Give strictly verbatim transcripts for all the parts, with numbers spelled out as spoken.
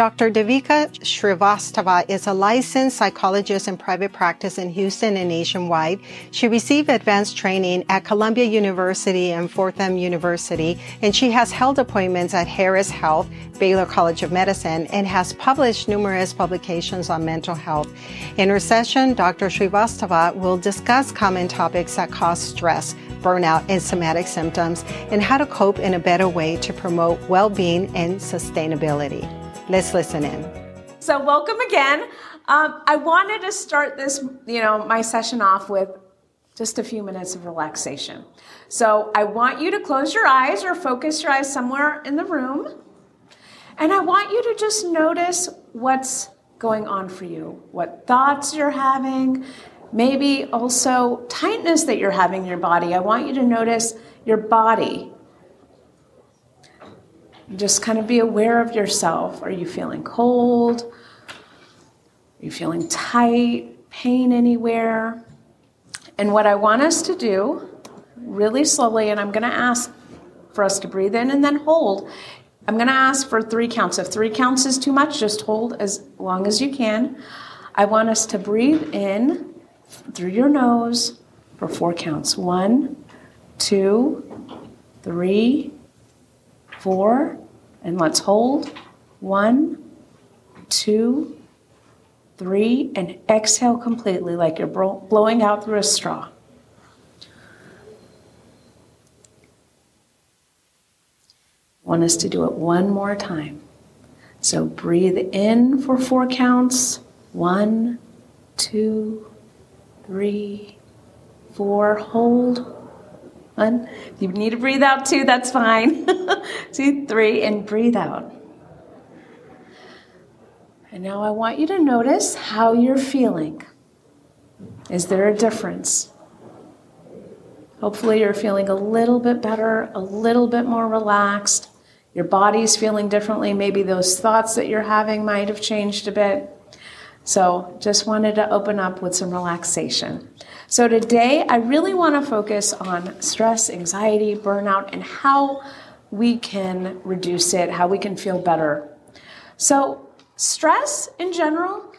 Doctor Devika Srivastava is a licensed psychologist in private practice in Houston and nationwide. She received advanced training at Columbia University and Fordham University, and she has held appointments at Harris Health, Baylor College of Medicine, and has published numerous publications on mental health. In her session, Doctor Srivastava will discuss common topics that cause stress, burnout, and somatic symptoms, and how to cope in a better way to promote well-being and sustainability. Let's listen in. So welcome again. Um, I wanted to start this, you know, my session off with just a few minutes of relaxation. So I want you to close your eyes or focus your eyes somewhere in the room. And I want you to just notice what's going on for you, what thoughts you're having, maybe also tightness that you're having in your body. I want you to notice your body. Just kind of be aware of yourself. Are you feeling cold? Are you feeling tight? Pain anywhere? And what I want us to do, really slowly, and I'm going to ask for us to breathe in and then hold. I'm going to ask for three counts. If three counts is too much, just hold as long as you can. I want us to breathe in through your nose for four counts. One, two, three, four, and let's hold. One, two, three, and exhale completely like you're blowing out through a straw. Want us to do it one more time. So breathe in for four counts. One, two, three, four, hold. One. If you need to breathe out two, that's fine. Two, three, and breathe out. And now I want you to notice how you're feeling. Is there a difference? Hopefully you're feeling a little bit better, a little bit more relaxed. Your body's feeling differently. Maybe those thoughts that you're having might have changed a bit. So just wanted to open up with some relaxation. So today, I really want to focus on stress, anxiety, burnout, and how we can reduce it, how we can feel better. So stress in general,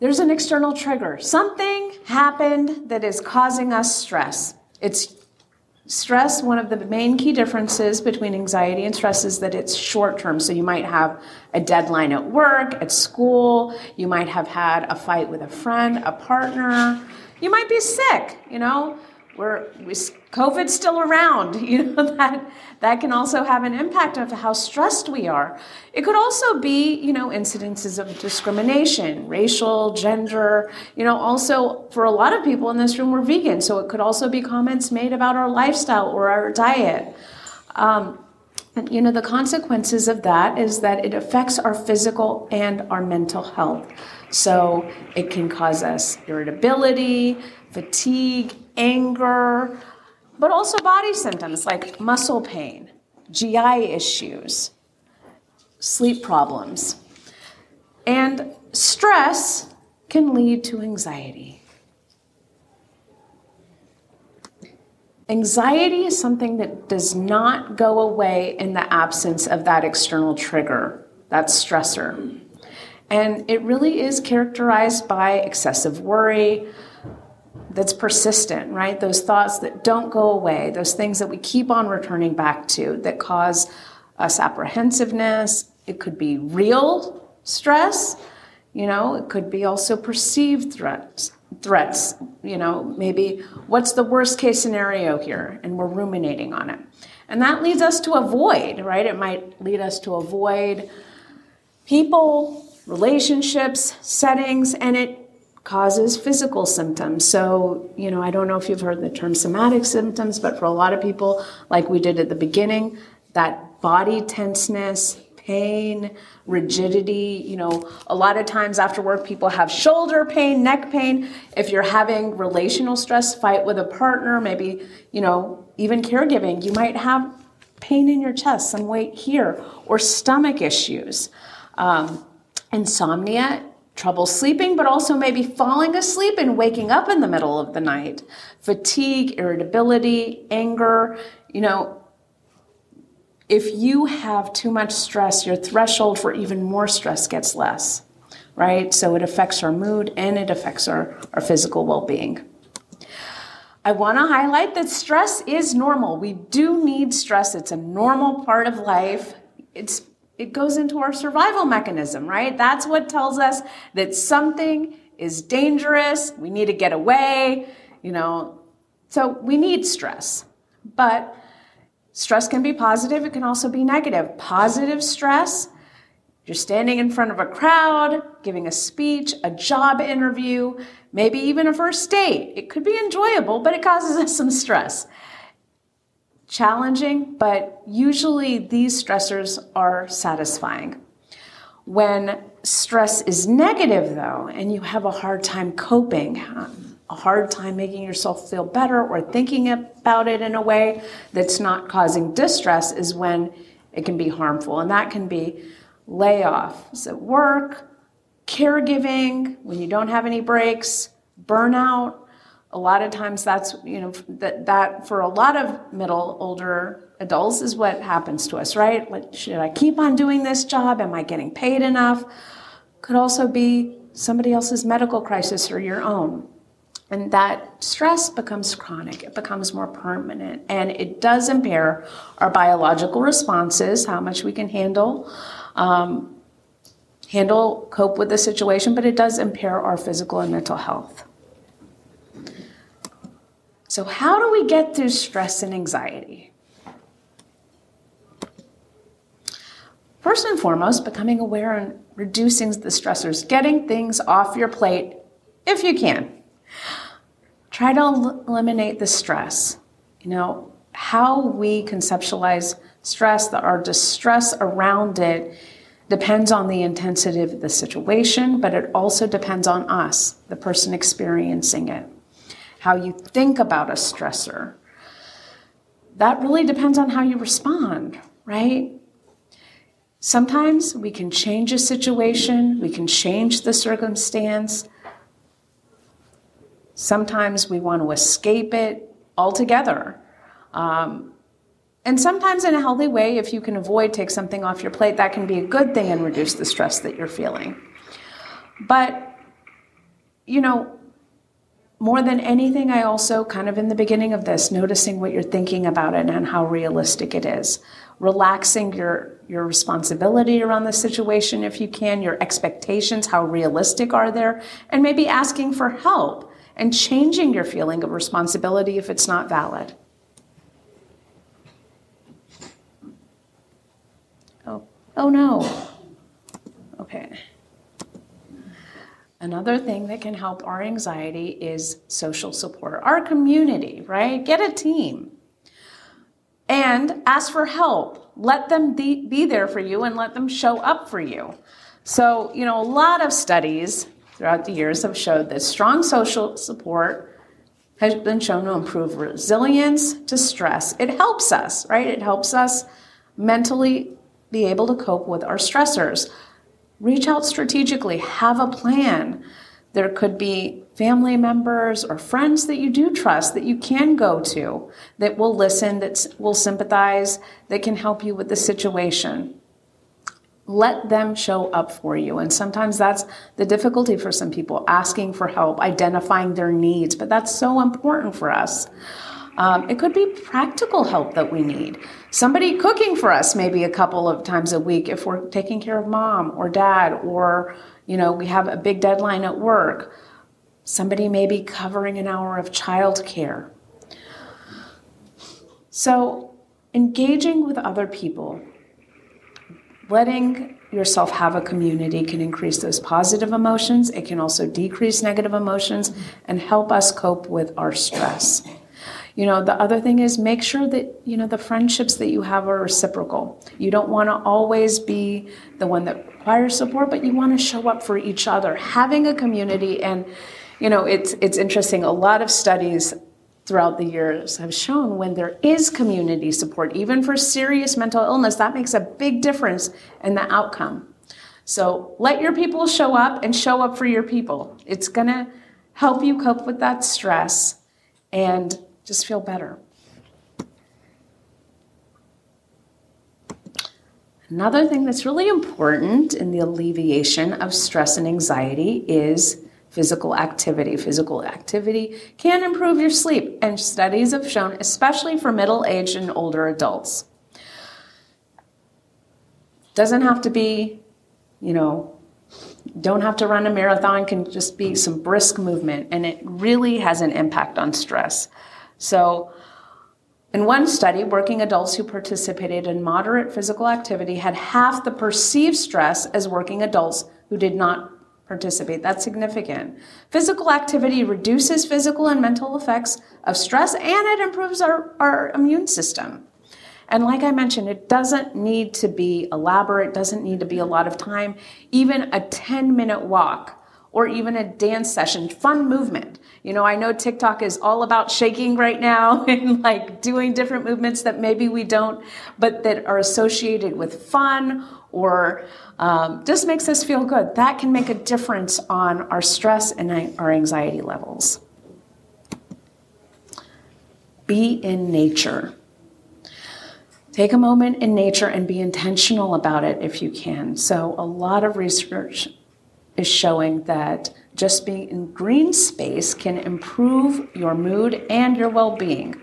there's an external trigger. Something happened that is causing us stress. It's stress, one of the main key differences between anxiety and stress is that it's short-term. So you might have a deadline at work, at school. You might have had a fight with a friend, a partner. You might be sick, you know. We're, we, COVID's still around. You know, that, that can also have an impact on how stressed we are. It could also be, you know, incidences of discrimination, racial, gender. You know, also for a lot of people in this room, we're vegan. So it could also be comments made about our lifestyle or our diet. Um, and, you know, the consequences of that is that it affects our physical and our mental health. So it can cause us irritability, fatigue, anger, but also body symptoms like muscle pain, G I issues, sleep problems. And stress can lead to anxiety. Anxiety is something that does not go away in the absence of that external trigger, that stressor. And it really is characterized by excessive worry, that's persistent, right? Those thoughts that don't go away, those things that we keep on returning back to that cause us apprehensiveness. It could be real stress, you know, it could be also perceived threats, threats, you know, maybe what's the worst case scenario here? And we're ruminating on it. And that leads us to avoid, right? It might lead us to avoid people, relationships, settings, and it causes physical symptoms. So, you know, I don't know if you've heard the term somatic symptoms, but for a lot of people, like we did at the beginning, that body tenseness, pain, rigidity, you know, a lot of times after work, people have shoulder pain, neck pain. If you're having relational stress, fight with a partner, maybe, you know, even caregiving, you might have pain in your chest, some weight here, or stomach issues, um, insomnia, trouble sleeping, but also maybe falling asleep and waking up in the middle of the night, fatigue, irritability, anger, you know, if you have too much stress, your threshold for even more stress gets less, right? So it affects our mood and it affects our, our physical well-being. I want to highlight that stress is normal. We do need stress. It's a normal part of life. It's It goes into our survival mechanism, right? That's what tells us that something is dangerous. We need to get away, you know. So we need stress. But stress can be positive. It can also be negative. Positive stress, you're standing in front of a crowd, giving a speech, a job interview, maybe even a first date. It could be enjoyable, but it causes us some stress. Challenging, but usually these stressors are satisfying. When stress is negative, though, and you have a hard time coping, a hard time making yourself feel better or thinking about it in a way that's not causing distress, is when it can be harmful. And that can be layoffs at work, caregiving, when you don't have any breaks, burnout. A lot of times that's, you know, that, that for a lot of middle, older adults is what happens to us, right? Like, should I keep on doing this job? Am I getting paid enough? Could also be somebody else's medical crisis or your own. And that stress becomes chronic. It becomes more permanent. And it does impair our biological responses, how much we can handle, um, handle, cope with the situation, but it does impair our physical and mental health. So how do we get through stress and anxiety? First and foremost, becoming aware and reducing the stressors, getting things off your plate if you can. Try to el- eliminate the stress. You know, how we conceptualize stress, the, our distress around it, depends on the intensity of the situation, but it also depends on us, the person experiencing it. How you think about a stressor. That really depends on how you respond, right? Sometimes we can change a situation, we can change the circumstance. Sometimes we want to escape it altogether. Um, and sometimes in a healthy way, if you can avoid, take something off your plate, that can be a good thing and reduce the stress that you're feeling. But, you know, more than anything, I also, kind of in the beginning of this, noticing what you're thinking about it and how realistic it is. Relaxing your, your responsibility around the situation if you can, your expectations, how realistic are there, and maybe asking for help and changing your feeling of responsibility if it's not valid. Oh, oh no. Okay. Another thing that can help our anxiety is social support. Our community, right? Get a team. And ask for help. Let them be, be there for you and let them show up for you. So, you know, a lot of studies throughout the years have showed that strong social support has been shown to improve resilience to stress. It helps us, right? It helps us mentally be able to cope with our stressors. Reach out strategically, have a plan. There could be family members or friends that you do trust that you can go to, that will listen, that will sympathize, that can help you with the situation. Let them show up for you. And sometimes that's the difficulty for some people, asking for help, identifying their needs, but that's so important for us. Um, it could be practical help that we need. Somebody cooking for us maybe a couple of times a week if we're taking care of mom or dad, or, you know, we have a big deadline at work. Somebody may be covering an hour of childcare. So engaging with other people, letting yourself have a community can increase those positive emotions. It can also decrease negative emotions and help us cope with our stress. You know, the other thing is make sure that, you know, the friendships that you have are reciprocal. You don't want to always be the one that requires support, but you want to show up for each other. Having a community, and, you know, it's it's interesting. A lot of studies throughout the years have shown when there is community support, even for serious mental illness, that makes a big difference in the outcome. So let your people show up and show up for your people. It's going to help you cope with that stress and just feel better. Another thing that's really important in the alleviation of stress and anxiety is physical activity. Physical activity can improve your sleep, and studies have shown, especially for middle-aged and older adults. Doesn't have to be, you know, don't have to run a marathon, can just be some brisk movement, and it really has an impact on stress. So in one study, working adults who participated in moderate physical activity had half the perceived stress as working adults who did not participate. That's significant. Physical activity reduces physical and mental effects of stress, and it improves our, our immune system. And like I mentioned, it doesn't need to be elaborate, doesn't need to be a lot of time. Even a ten-minute walk or even a dance session, fun movement. You know, I know TikTok is all about shaking right now and like doing different movements that maybe we don't, but that are associated with fun or um, just makes us feel good. That can make a difference on our stress and our anxiety levels. Be in nature. Take a moment in nature and be intentional about it if you can. So a lot of research is showing that just being in green space can improve your mood and your well-being.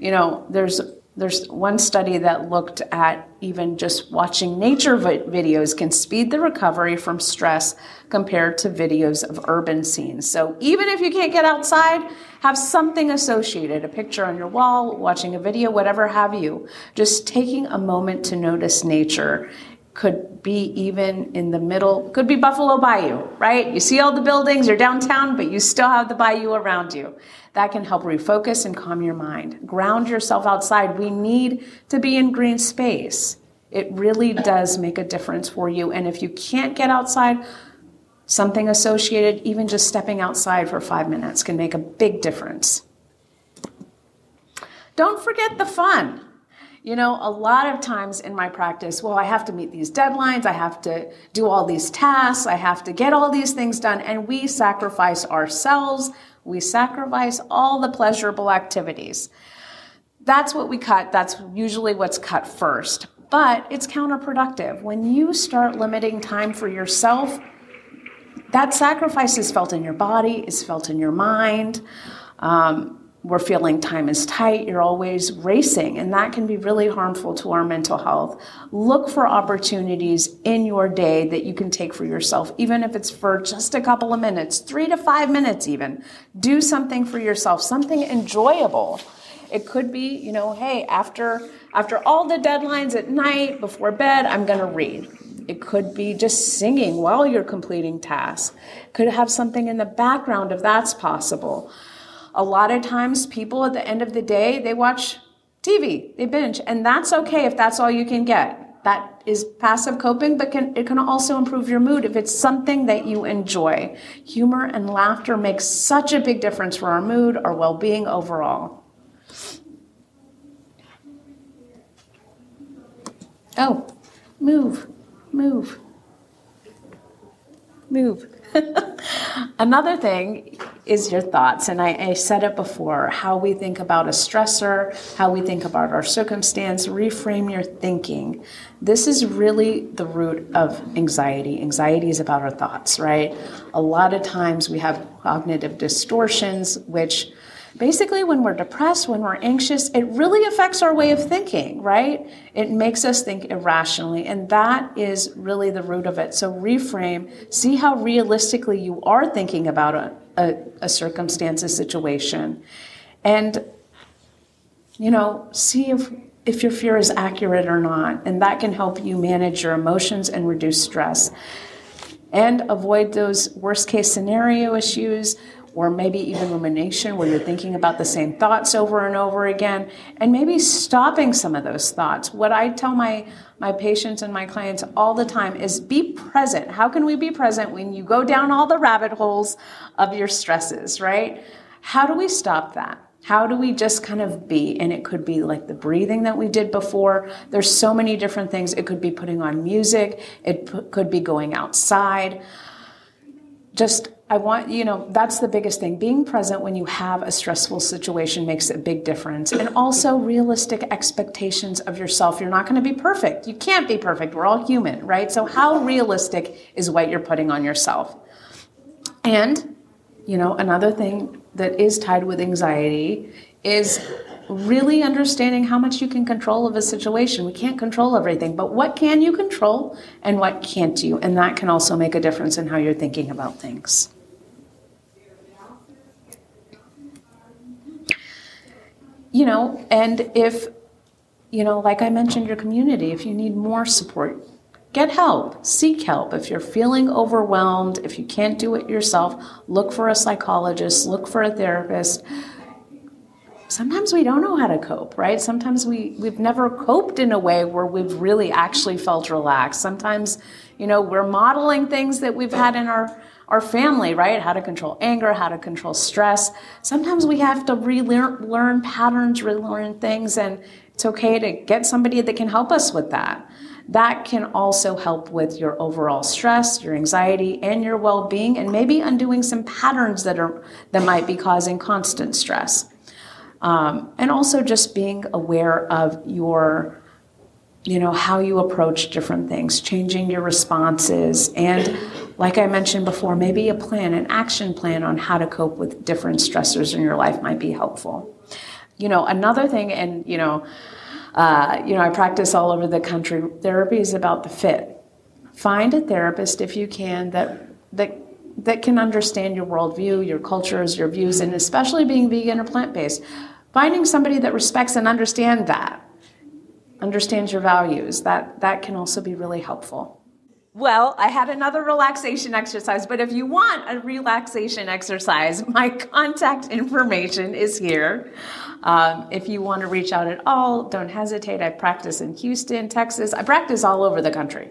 You know, there's there's one study that looked at even just watching nature vi- videos can speed the recovery from stress compared to videos of urban scenes. So even if you can't get outside, have something associated, a picture on your wall, watching a video, whatever have you. Just taking a moment to notice nature. Could be even in the middle, could be Buffalo Bayou, right? You see all the buildings, you're downtown, but you still have the bayou around you. That can help refocus and calm your mind. Ground yourself outside. We need to be in green space. It really does make a difference for you. And if you can't get outside, something associated, even just stepping outside for five minutes can make a big difference. Don't forget the fun. You know, a lot of times in my practice, well, I have to meet these deadlines, I have to do all these tasks, I have to get all these things done, and we sacrifice ourselves, we sacrifice all the pleasurable activities. That's what we cut, that's usually what's cut first, but it's counterproductive. When you start limiting time for yourself, that sacrifice is felt in your body, is felt in your mind. Um, We're feeling time is tight, you're always racing, and that can be really harmful to our mental health. Look for opportunities in your day that you can take for yourself, even if it's for just a couple of minutes, three to five minutes even. Do something for yourself, something enjoyable. It could be, you know, hey, after after all the deadlines at night, before bed, I'm gonna read. It could be just singing while you're completing tasks. Could have something in the background if that's possible. A lot of times people at the end of the day, they watch T V, they binge, and that's okay if that's all you can get. That is passive coping, but can, it can also improve your mood if it's something that you enjoy. Humor and laughter makes such a big difference for our mood, our well-being overall. Oh, move, move, move. Another thing is your thoughts, and I, I said it before, how we think about a stressor, how we think about our circumstance. Reframe your thinking. This is really the root of anxiety. Anxiety is about our thoughts, right? A lot of times we have cognitive distortions, which basically when we're depressed, when we're anxious, it really affects our way of thinking, right? It makes us think irrationally, and that is really the root of it. So reframe, see how realistically you are thinking about a, a, a circumstance, a situation, and, you know, see if, if your fear is accurate or not, and that can help you manage your emotions and reduce stress. And avoid those worst-case scenario issues, or maybe even rumination where you're thinking about the same thoughts over and over again, and maybe stopping some of those thoughts. What I tell my, my patients and my clients all the time is be present. How can we be present when you go down all the rabbit holes of your stresses, right? How do we stop that? How do we just kind of be? And it could be like the breathing that we did before. There's so many different things. It could be putting on music. It p- could be going outside. just, I want, you know, that's the biggest thing. Being present when you have a stressful situation makes a big difference. And also realistic expectations of yourself. You're not going to be perfect. You can't be perfect. We're all human, right? So how realistic is what you're putting on yourself? And, you know, another thing that is tied with anxiety is really understanding how much you can control of a situation. We can't control everything, but what can you control and what can't you? And that can also make a difference in how you're thinking about things. You know, and if, you know, like I mentioned, your community, if you need more support, get help, seek help. If you're feeling overwhelmed, if you can't do it yourself, look for a psychologist, look for a therapist. Sometimes we don't know how to cope, right? Sometimes we, we've never coped in a way where we've really actually felt relaxed. Sometimes, you know, we're modeling things that we've had in our, our family, right? How to control anger, how to control stress. Sometimes we have to relearn learn patterns, relearn things, and it's okay to get somebody that can help us with that. That can also help with your overall stress, your anxiety, and your well-being, and maybe undoing some patterns that are that might be causing constant stress. Um, and also just being aware of your, you know, how you approach different things, changing your responses, and like I mentioned before, maybe a plan, an action plan on how to cope with different stressors in your life might be helpful. You know, another thing, and, you know, Uh, you know, I practice all over the country. Therapy is about the fit. Find a therapist if you can that that that can understand your worldview, your cultures, your views, and especially being vegan or plant-based. Finding somebody that respects and understands that, understands your values, that that can also be really helpful. Well, I had another relaxation exercise, but if you want a relaxation exercise, my contact information is here. Um, if you want to reach out at all, don't hesitate. I practice in Houston, Texas. I practice all over the country.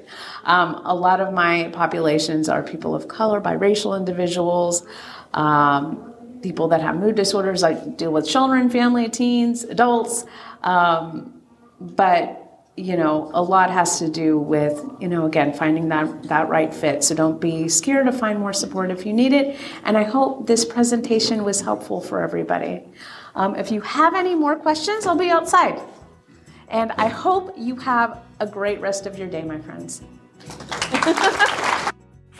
Um, a lot of my populations are people of color, biracial individuals, um, people that have mood disorders. I deal with children, family, teens, adults, um, but you know, a lot has to do with, you know, again, finding that, that right fit. So don't be scared to find more support if you need it. And I hope this presentation was helpful for everybody. Um, if you have any more questions, I'll be outside. And I hope you have a great rest of your day, my friends.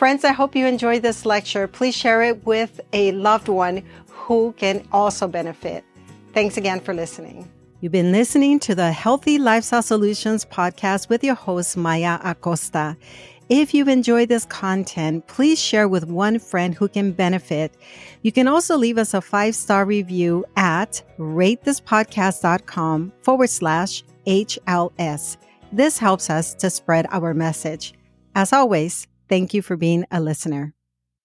Friends, I hope you enjoyed this lecture. Please share it with a loved one who can also benefit. Thanks again for listening. You've been listening to the Healthy Lifestyle Solutions podcast with your host, Maya Acosta. If you've enjoyed this content, please share with one friend who can benefit. You can also leave us a five-star review at ratethispodcast.com forward slash HLS. This helps us to spread our message. As always, thank you for being a listener.